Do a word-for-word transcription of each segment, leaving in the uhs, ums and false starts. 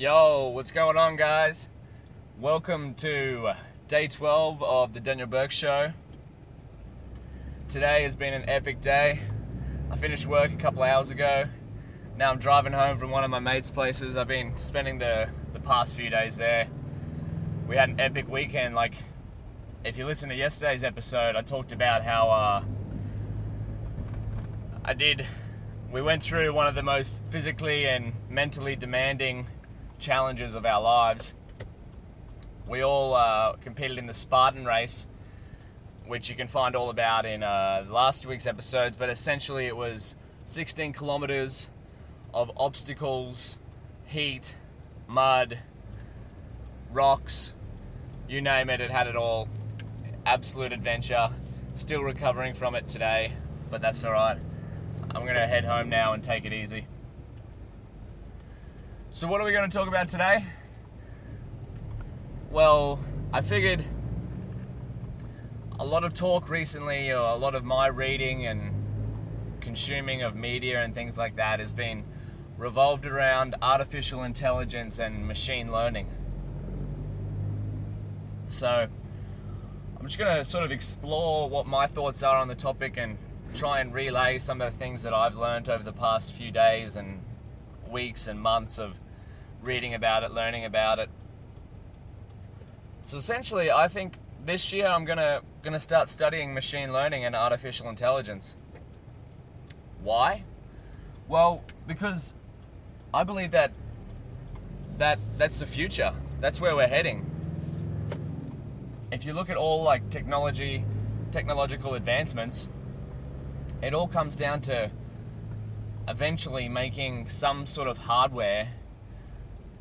Yo, what's going on, guys? Welcome to day twelve of the Daniel Burke Show. Today has been an epic day. I finished work a couple hours ago. Now I'm driving home from one of my mates' places. I've been spending the, the past few days there. We had an epic weekend. Like, if you listen to yesterday's episode, I talked about how uh, I did... We went through one of the most physically and mentally demanding challenges of our lives. We all uh, competed in the Spartan race, which you can find all about in uh, last week's episodes, but essentially it was sixteen kilometers of obstacles, heat, mud, rocks, you name it, it had it all. Absolute adventure. Still recovering from it today, but that's all right. I'm gonna head home now and take it easy. So what are we gonna talk about today? Well, I figured a lot of talk recently, or a lot of my reading and consuming of media and things like that has been revolved around artificial intelligence and machine learning. So I'm just gonna sort of explore what my thoughts are on the topic and try and relay some of the things that I've learned over the past few days and weeks and months of reading about it, learning about it. So essentially, I think this year I'm gonna gonna start studying machine learning and artificial intelligence. Why? Well, because I believe that that that's the future. That's where we're heading. If you look at all like technology, technological advancements, it all comes down to eventually making some sort of hardware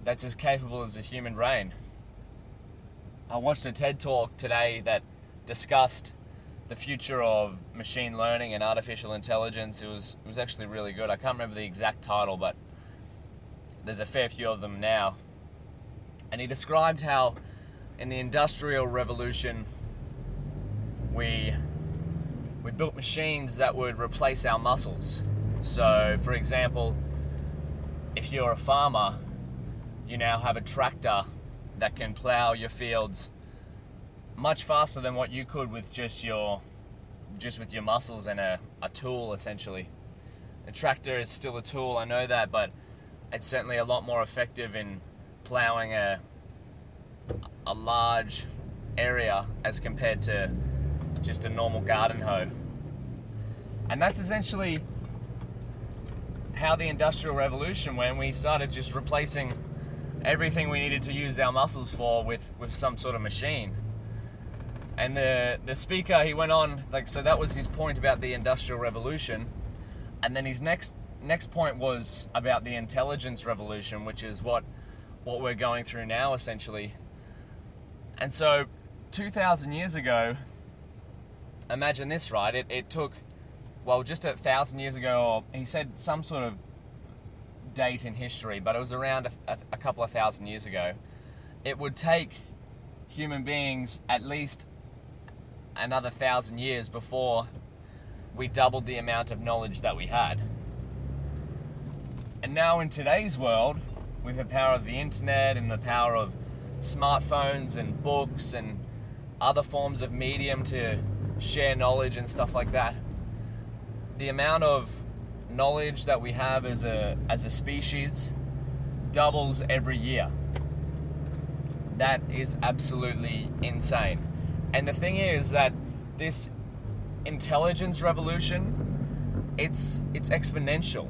that's as capable as the human brain. I watched a TED talk today that discussed the future of machine learning and artificial intelligence. It was it was actually really good. I can't remember the exact title, but there's a fair few of them now. And he described how in the Industrial Revolution we We built machines that would replace our muscles. So, for example, if you're a farmer, you now have a tractor that can plow your fields much faster than what you could with just your just with your muscles and a, a tool, essentially. A tractor is still a tool, I know that, but it's certainly a lot more effective in plowing a a large area as compared to just a normal garden hoe. And that's essentially how the Industrial Revolution, when we started just replacing everything we needed to use our muscles for with, with some sort of machine. And the, the speaker, he went on, like, so that was his point about the Industrial Revolution. And then his next next point was about the Intelligence Revolution, which is what what we're going through now, essentially. And so two thousand years ago, imagine this, right? It it took, well, just a thousand years ago, or he said some sort of date in history, but it was around a, a couple of thousand years ago. It would take human beings at least another thousand years before we doubled the amount of knowledge that we had. And now in today's world, with the power of the internet and the power of smartphones and books and other forms of medium to share knowledge and stuff like that, the amount of knowledge that we have as a as a species doubles every year. That is absolutely insane. And the thing is that this intelligence revolution, it's it's exponential.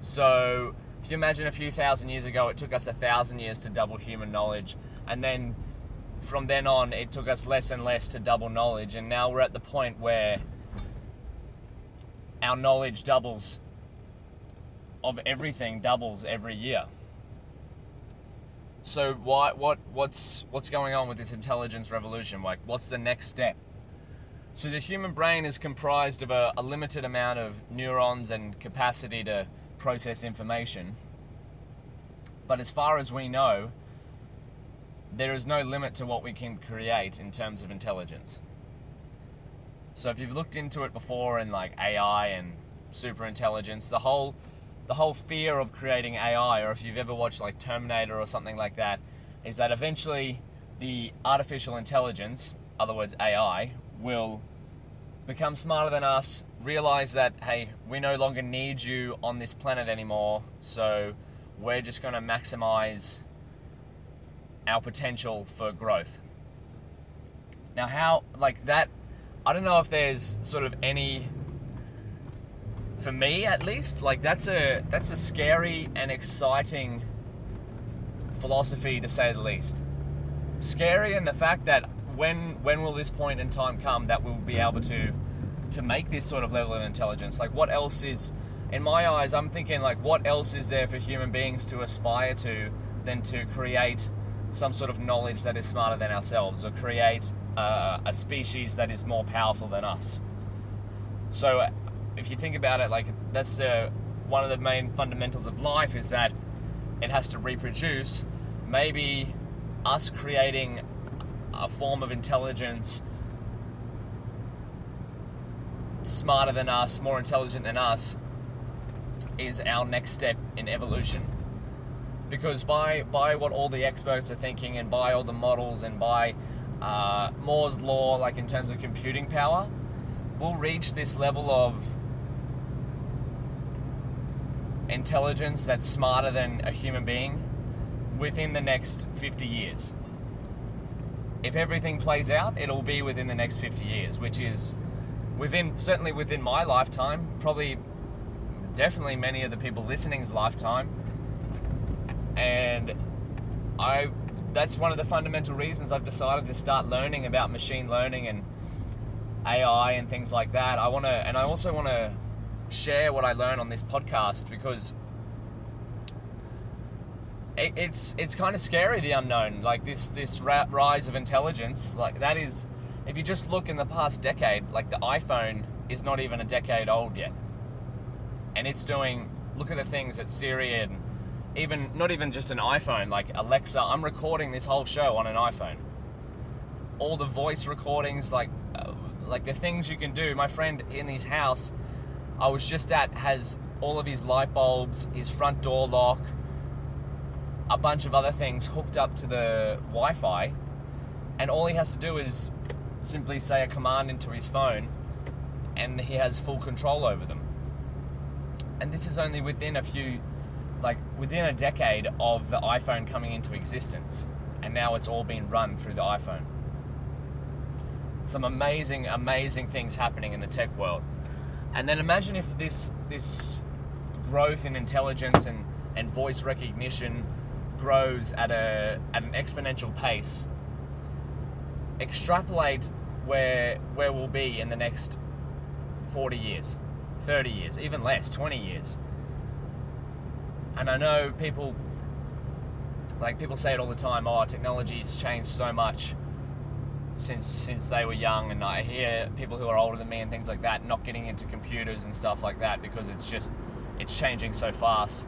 So if you imagine a few thousand years ago, it took us a thousand years to double human knowledge, and then from then on, it took us less and less to double knowledge, and now we're at the point where our knowledge doubles of everything doubles every year. So why, what, what's, what's going on with this intelligence revolution? Like, what's the next step? So the human brain is comprised of a, a limited amount of neurons and capacity to process information. But as far as we know, there is no limit to what we can create in terms of intelligence. So if you've looked into it before, and like A I and super intelligence, the whole the whole fear of creating A I, or if you've ever watched like Terminator or something like that, is that eventually the artificial intelligence, other words A I, will become smarter than us, realize that, hey, we no longer need you on this planet anymore, so we're just going to maximize our potential for growth. Now how, like that, I don't know if there's sort of any, for me at least, like that's a that's a scary and exciting philosophy, to say the least. Scary in the fact that when when will this point in time come that we'll be able to to make this sort of level of intelligence? Like what else is, in my eyes, I'm thinking like what else is there for human beings to aspire to than to create some sort of knowledge that is smarter than ourselves, or create uh, a species that is more powerful than us. So if you think about it, like that's the, one of the main fundamentals of life is that it has to reproduce. Maybe us creating a form of intelligence smarter than us, more intelligent than us, is our next step in evolution. Because by by what all the experts are thinking, and by all the models, and by uh, Moore's law, like in terms of computing power, we'll reach this level of intelligence that's smarter than a human being within the next fifty years. If everything plays out, it'll be within the next fifty years, which is within, certainly within my lifetime, probably definitely many of the people listening's lifetime. And I that's one of the fundamental reasons I've decided to start learning about machine learning and A I and things like that. I want to, and I also want to share what I learn on this podcast, because it, it's it's kind of scary, the unknown, like this this rise of intelligence. Like that is, if you just look in the past decade, like the iPhone is not even a decade old yet, and it's doing, look at the things that Siri and even, not even just an iPhone, like Alexa, I'm recording this whole show on an iPhone. All the voice recordings, like uh, like the things you can do. My friend in his house I was just at has all of his light bulbs, his front door lock, a bunch of other things hooked up to the Wi-Fi, and all he has to do is simply say a command into his phone and he has full control over them. And this is only within a few like within a decade of the iPhone coming into existence, and now it's all been run through the iPhone. Some amazing, amazing things happening in the tech world. And then imagine if this this growth in intelligence and, and voice recognition grows at a at an exponential pace. Extrapolate where where we'll be in the next forty years, thirty years, even less, twenty years. And I know people, like people say it all the time, oh, technology's changed so much since since they were young, and I hear people who are older than me and things like that not getting into computers and stuff like that because it's just, it's changing so fast.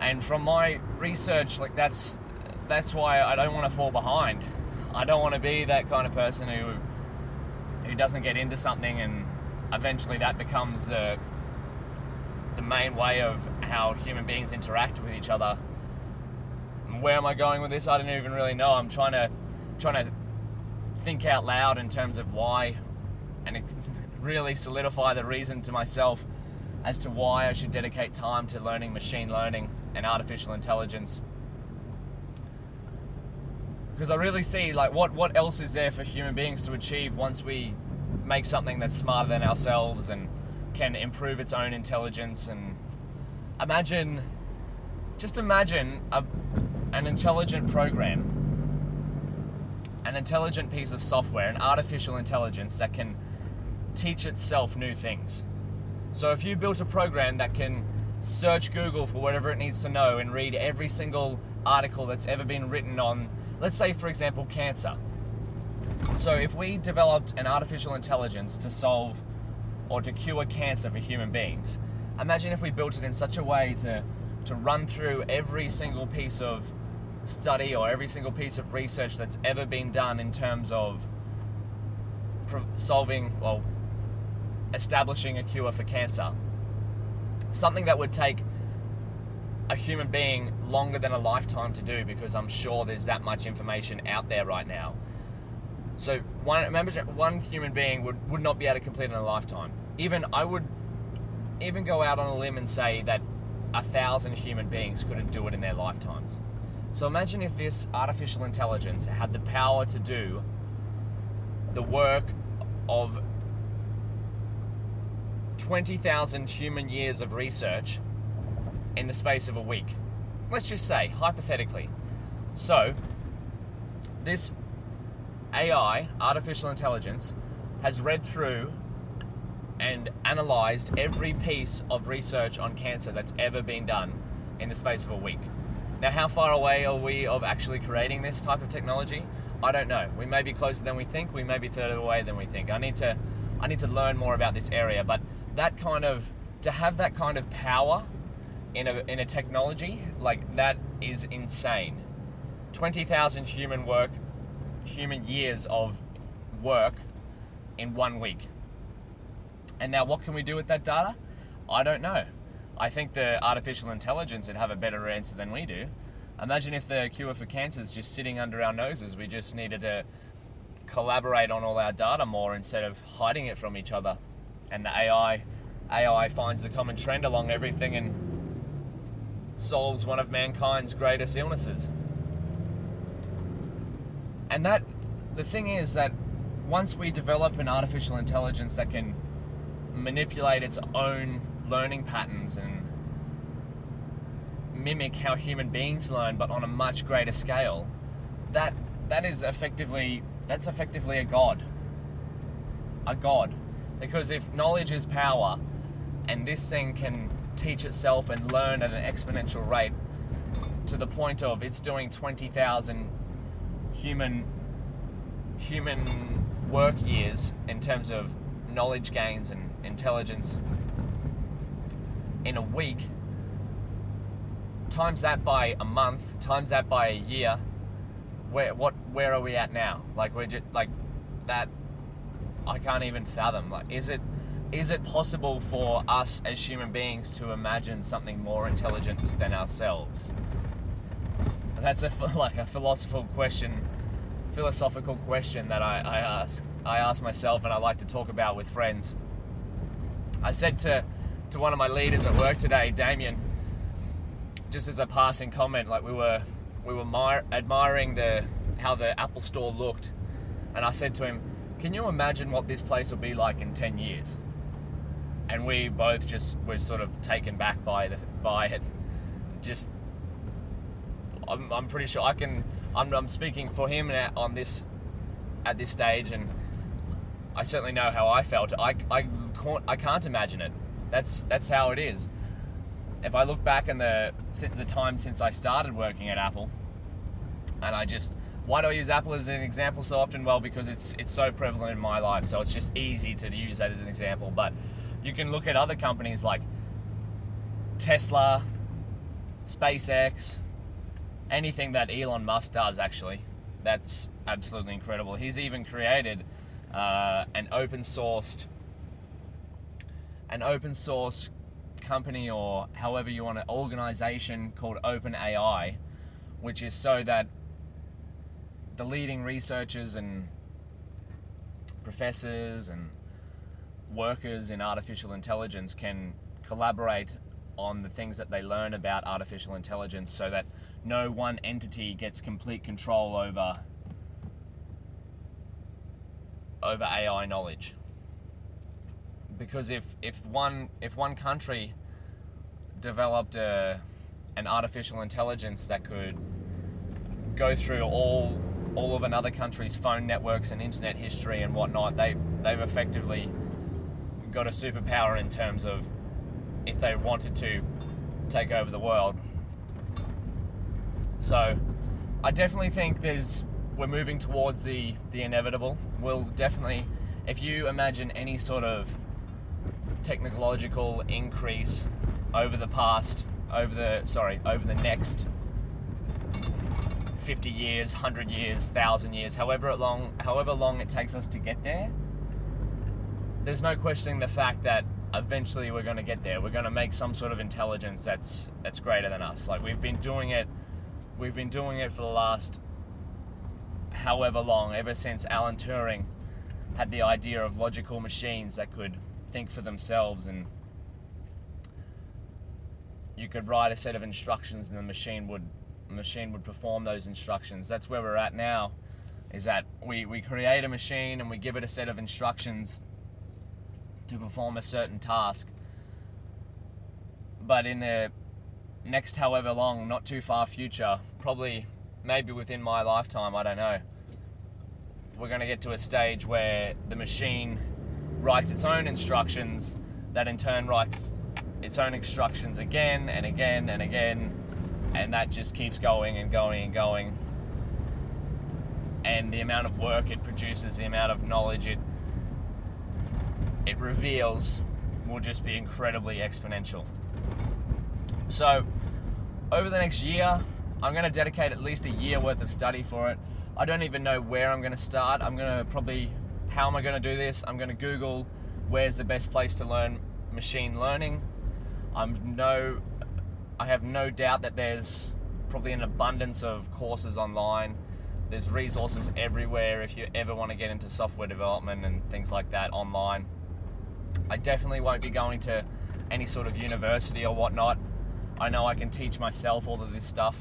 And from my research, like that's that's why I don't want to fall behind. I don't want to be that kind of person who who doesn't get into something and eventually that becomes the the main way of how human beings interact with each other. Where am I going with this? I don't even really know. I'm trying to trying to think out loud in terms of why, and really solidify the reason to myself as to why I should dedicate time to learning machine learning and artificial intelligence. Because I really see like what, what else is there for human beings to achieve once we make something that's smarter than ourselves and can improve its own intelligence. And imagine, just imagine a, an intelligent program, an intelligent piece of software, an artificial intelligence that can teach itself new things. So if you built a program that can search Google for whatever it needs to know and read every single article that's ever been written on, let's say for example, cancer. So if we developed an artificial intelligence to solve or to cure cancer for human beings, imagine if we built it in such a way to, to run through every single piece of study or every single piece of research that's ever been done in terms of solving, well, establishing a cure for cancer. something that would take a human being longer than a lifetime to do, because I'm sure there's that much information out there right now. So one, remember, one human being would, would not be able to complete in a lifetime. Even I would even go out on a limb and say that a thousand human beings couldn't do it in their lifetimes. So imagine if this artificial intelligence had the power to do the work of twenty thousand human years of research in the space of a week. Let's just say, hypothetically. So, this A I, artificial intelligence, has read through and analyzed every piece of research on cancer that's ever been done in the space of a week. Now, how far away are we of actually creating this type of technology? I don't know. We may be closer than we think. We may be further away than we think. I need to, I need to learn more about this area. But that kind of, to have that kind of power in a in a technology like that is insane. twenty thousand human work, human years of work in one week. And now, what can we do with that data? I don't know. I think the artificial intelligence would have a better answer than we do. Imagine if the cure for cancer is just sitting under our noses. We just needed to collaborate on all our data more instead of hiding it from each other. And the A I, A I finds the common trend along everything and solves one of mankind's greatest illnesses. And that, the thing is that once we develop an artificial intelligence that can manipulate its own learning patterns and mimic how human beings learn, but on a much greater scale, that that is effectively that's effectively a god. A god. Because if knowledge is power, and this thing can teach itself and learn at an exponential rate to the point of it's doing twenty thousand human human work years in terms of knowledge gains and intelligence in a week, times that by a month, times that by a year, where what where are we at now? Like we're just like that. I can't even fathom. Like, is it is it possible for us as human beings to imagine something more intelligent than ourselves? And that's a like a philosophical question, philosophical question that I, I ask. I ask myself, and I like to talk about with friends. I said to to one of my leaders at work today, Damien, just as a passing comment, like we were we were mir- admiring the how the Apple store looked, and I said to him, "Can you imagine what this place will be like in ten years?" And we both just were sort of taken back by the by it. Just, I'm I'm pretty sure I can. I'm I'm speaking for him on this at this stage, and I certainly know how I felt. I, I, can't, I can't imagine it. That's that's how it is. If I look back in the the time since I started working at Apple, and I just, why do I use Apple as an example so often? Well, because it's it's so prevalent in my life, so it's just easy to use that as an example. But you can look at other companies like Tesla, SpaceX, anything that Elon Musk does, actually. That's absolutely incredible. He's even created uh, an open sourced an open source company, or however you want it, organization called OpenAI, which is so that the leading researchers and professors and workers in artificial intelligence can collaborate on the things that they learn about artificial intelligence, so that no one entity gets complete control over over A I knowledge. Because if, if one if one country developed a, an artificial intelligence that could go through all all of another country's phone networks and internet history and whatnot, they they've effectively got a superpower in terms of if they wanted to take over the world. So I definitely think there's we're moving towards the, the inevitable. We'll definitely, if you imagine any sort of technological increase over the past, over the, sorry, over the next fifty years, one hundred years, one thousand years, however long, however long it takes us to get there, there's no questioning the fact that eventually we're going to get there. We're going to make some sort of intelligence that's that's greater than us. Like, we've been doing it, we've been doing it for the last however long, ever since Alan Turing had the idea of logical machines that could think for themselves, and you could write a set of instructions and the machine would the machine would perform those instructions. That's where we're at now, is that we, we create a machine and we give it a set of instructions to perform a certain task. But in the next however long, not too far future, probably maybe within my lifetime, I don't know, we're going to get to a stage where the machine writes its own instructions, that in turn writes its own instructions again and again and again, and that just keeps going and going and going. And the amount of work it produces, the amount of knowledge it it reveals, will just be incredibly exponential. So over the next year, I'm going to dedicate at least a year worth of study for it. I don't even know where I'm going to start. I'm going to probably, how am I going to do this? I'm going to Google where's the best place to learn machine learning. I'm no, I have no doubt that there's probably an abundance of courses online. There's resources everywhere if you ever want to get into software development and things like that online. I definitely won't be going to any sort of university or whatnot. I know I can teach myself all of this stuff.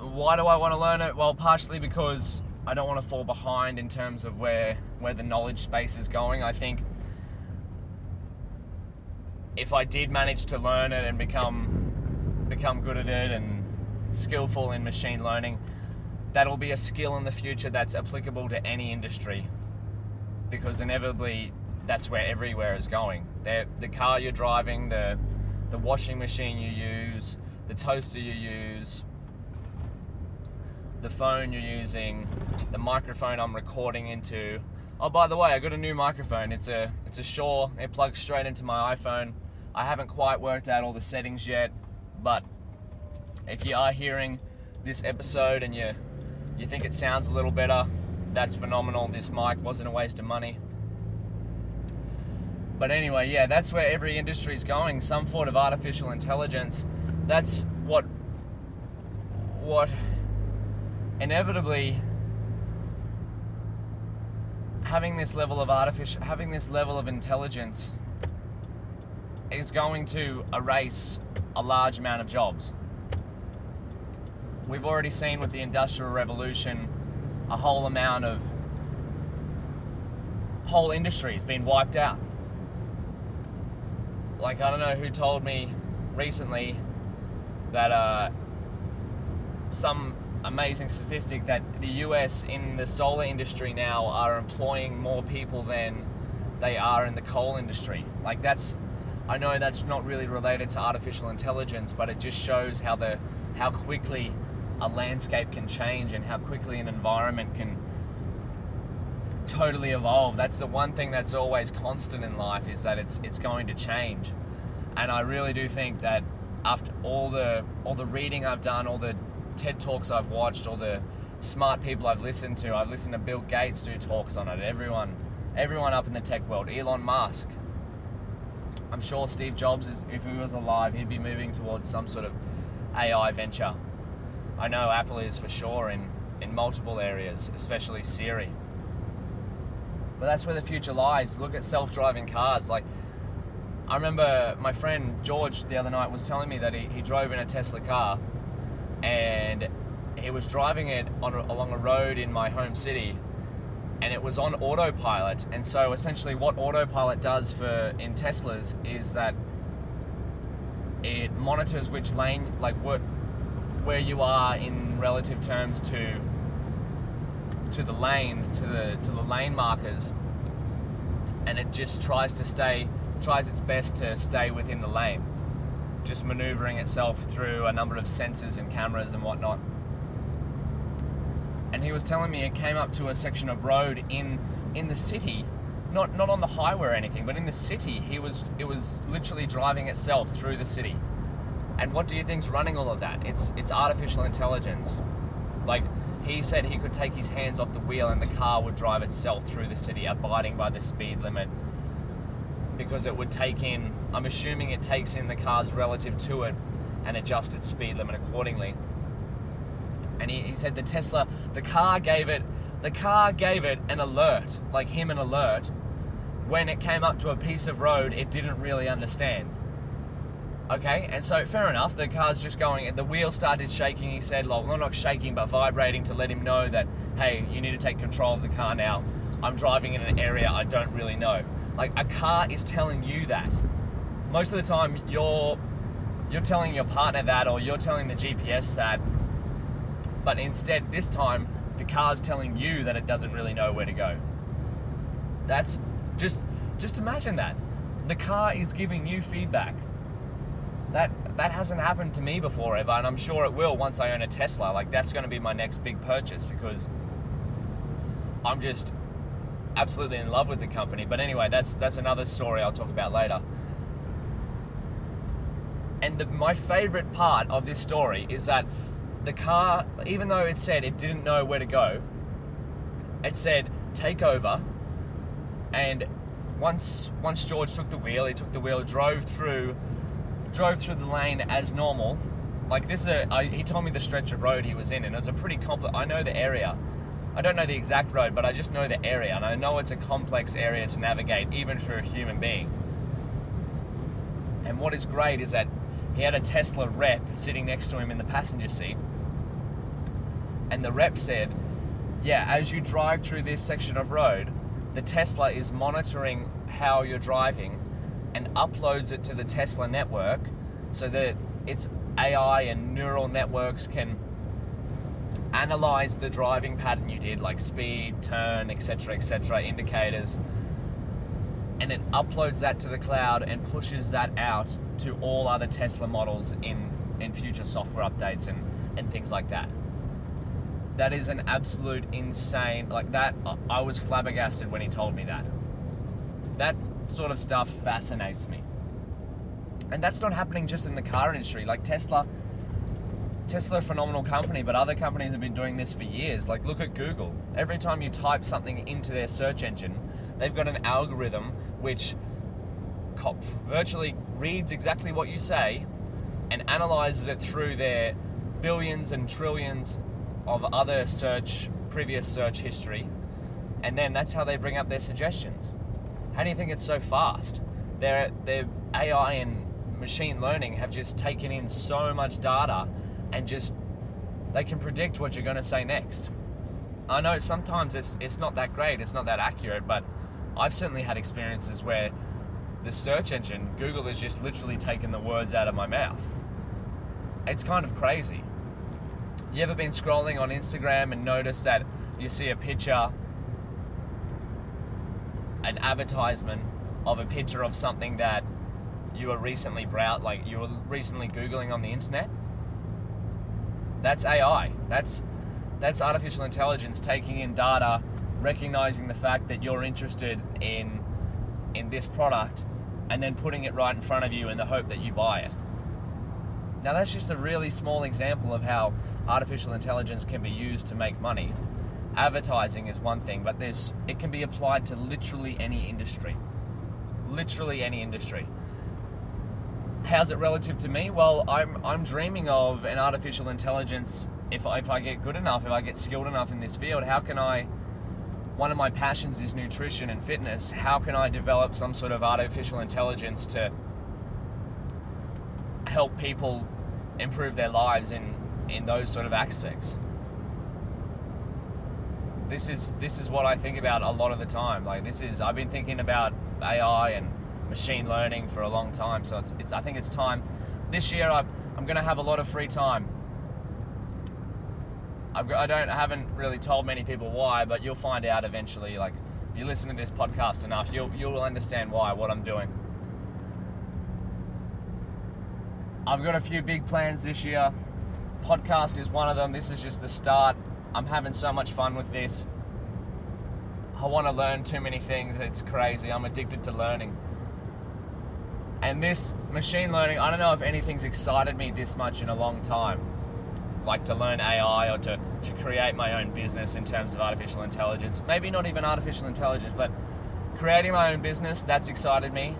Why do I want to learn it? Well, partially because I don't want to fall behind in terms of where, where the knowledge space is going. I think if I did manage to learn it and become become good at it and skillful in machine learning, that'll be a skill in the future that's applicable to any industry, because inevitably that's where everywhere is going. The, the car you're driving, the the washing machine you use, the toaster you use, the phone you're using, the microphone I'm recording into. Oh, by the way, I got a new microphone. It's a it's a Shure. It plugs straight into my iPhone. I haven't quite worked out all the settings yet, but if you are hearing this episode and you you think it sounds a little better, that's phenomenal. This mic wasn't a waste of money. But anyway, yeah, that's where every industry is going. Some sort of artificial intelligence. That's what what inevitably having this level of artificial, having this level of intelligence is going to erase a large amount of jobs. We've already seen with the Industrial Revolution a whole amount of whole industries being wiped out. Like, I don't know who told me recently that uh, some amazing statistic that the U S in the solar industry now are employing more people than they are in the coal industry. Like, that's, I know that's not really related to artificial intelligence, but it just shows how the how quickly a landscape can change and how quickly an environment can totally evolve. That's the one thing that's always constant in life, is that it's it's going to change. And I really do think that after all the all the reading I've done, all the TED talks I've watched, all the smart people I've listened to, I've listened to Bill Gates do talks on it, everyone everyone up in the tech world, Elon Musk. I'm sure Steve Jobs, is, if he was alive, he'd be moving towards some sort of A I venture. I know Apple is for sure in, in multiple areas, especially Siri. But that's where the future lies. Look at self-driving cars. Like, I remember my friend George the other night was telling me that he, he drove in a Tesla car, and he was driving it on a, along a road in my home city, and it was on autopilot. And so essentially what autopilot does for in Teslas is that it monitors which lane, like what, where you are in relative terms to to the lane, to the to the lane markers, and it just tries to stay, tries its best to stay within the lane, just maneuvering itself through a number of sensors and cameras and whatnot. And he was telling me it came up to a section of road in in the city. Not not on the highway or anything, but in the city, he was it was literally driving itself through the city. And what do you think's running all of that? It's it's artificial intelligence. Like, He said he could take his hands off the wheel and the car would drive itself through the city, abiding by the speed limit, because it would take in, I'm assuming it takes in the cars relative to it and adjust its speed limit accordingly. And he, he said the Tesla, the car gave it, the car gave it an alert, like him an alert, when it came up to a piece of road it didn't really understand. Okay, and so fair enough, the car's just going, and the wheel started shaking. He said, well, not shaking, but vibrating to let him know that, hey, you need to take control of the car now. I'm driving in an area I don't really know. Like, a car is telling you that. Most of the time, you're you're telling your partner that, or you're telling the G P S that, but instead, this time, the car's telling you that it doesn't really know where to go. That's, just just imagine that. The car is giving you feedback. That that hasn't happened to me before ever, and I'm sure it will once I own a Tesla. Like, that's going to be my next big purchase, because I'm just absolutely in love with the company. But anyway, that's that's another story I'll talk about later. And the, my favorite part of this story is that the car, even though it said it didn't know where to go, it said take over, and once once George took the wheel, he took the wheel, drove through drove through the lane as normal. Like, this is a, I, he told me the stretch of road he was in, and it was a pretty complex, I know the area. I don't know the exact road, but I just know the area, and I know it's a complex area to navigate, even for a human being. And what is great is that he had a Tesla rep sitting next to him in the passenger seat, and the rep said, yeah, as you drive through this section of road, the Tesla is monitoring how you're driving and uploads it to the Tesla network so that its A I and neural networks can analyze the driving pattern you did, like speed, turn, et cetera, et cetera, indicators, and it uploads that to the cloud and pushes that out to all other Tesla models in, in future software updates and, and things like that. That is an absolute insane, like that, I was flabbergasted when he told me that. That sort of stuff fascinates me, and that's not happening just in the car industry. Like, Tesla Tesla phenomenal company, but other companies have been doing this for years. Like, look at Google. Every time you type something into their search engine, they've got an algorithm which virtually reads exactly what you say and analyzes it through their billions and trillions of other search, previous search history, and then that's how they bring up their suggestions. How do you think it's so fast? Their, their A I and machine learning have just taken in so much data, and just, they can predict what you're going to say next. I know sometimes it's it's not that great, it's not that accurate, but I've certainly had experiences where the search engine, Google, has just literally taken the words out of my mouth. It's kind of crazy. You ever been scrolling on Instagram and notice that you see a picture, an advertisement of a picture of something that you were recently browsed, like you were recently Googling on the internet? That's A I. That's that's artificial intelligence taking in data, recognizing the fact that you're interested in in this product, and then putting it right in front of you in the hope that you buy it. Now, that's just a really small example of how artificial intelligence can be used to make money. Advertising is one thing, but there's it can be applied to literally any industry. Literally any industry. How's it relative to me? Well, I'm I'm dreaming of an artificial intelligence. If I, if I get good enough, if I get skilled enough in this field, how can I, one of my passions is nutrition and fitness, how can I develop some sort of artificial intelligence to help people improve their lives in, in those sort of aspects? This is this is what I think about a lot of the time. Like, this is, I've been thinking about A I and machine learning for a long time, so it's, it's I think it's time. This year I, I'm going to have a lot of free time. I've got, I don't I haven't really told many people why, but you'll find out eventually. Like, if you listen to this podcast enough, you'll you'll understand why, what I'm doing. I've got a few big plans this year. Podcast is one of them. This is just the start. I'm having so much fun with this. I want to learn too many things. It's crazy. I'm addicted to learning. And this machine learning, I don't know if anything's excited me this much in a long time. like to learn A I or to, to create my own business in terms of artificial intelligence. Maybe not even artificial intelligence, but creating my own business, that's excited me.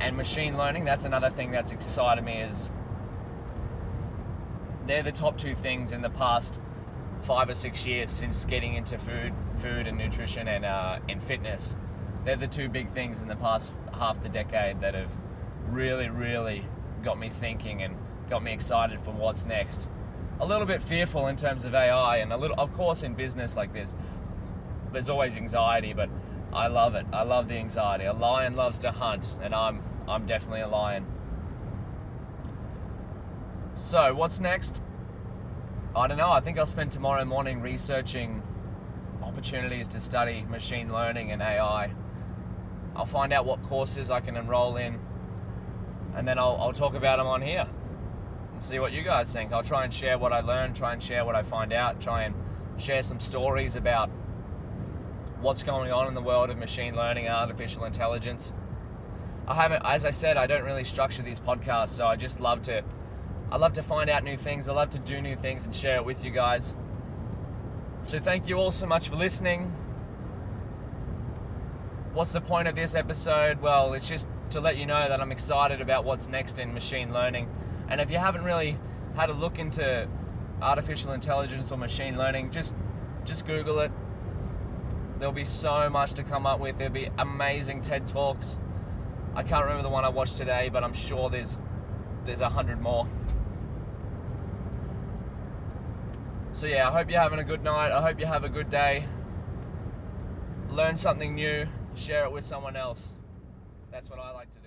And machine learning, that's another thing that's excited me. Is they're the top two things in the past five or six years since getting into food, food and nutrition and uh, and fitness. They're the two big things in the past half the decade that have really, really got me thinking and got me excited for what's next. A little bit fearful in terms of A I, and a little, of course, in business like this, there's always anxiety, but I love it. I love the anxiety. A lion loves to hunt, and I'm I'm definitely a lion. So what's next? I don't know. I think I'll spend tomorrow morning researching opportunities to study machine learning and A I. I'll find out what courses I can enroll in, and then I'll, I'll talk about them on here and see what you guys think. I'll try and share what I learn, try and share what I find out, try and share some stories about what's going on in the world of machine learning and artificial intelligence. I haven't, as I said, I don't really structure these podcasts, so I just love to, I love to find out new things, I love to do new things and share it with you guys. So thank you all so much for listening. What's the point of this episode? Well, it's just to let you know that I'm excited about what's next in machine learning. And if you haven't really had a look into artificial intelligence or machine learning, just just Google it. There'll be so much to come up with. There'll be amazing TED Talks. I can't remember the one I watched today, but I'm sure there's there's a hundred more. So yeah, I hope you're having a good night. I hope you have a good day. Learn something new. Share it with someone else. That's what I like to do.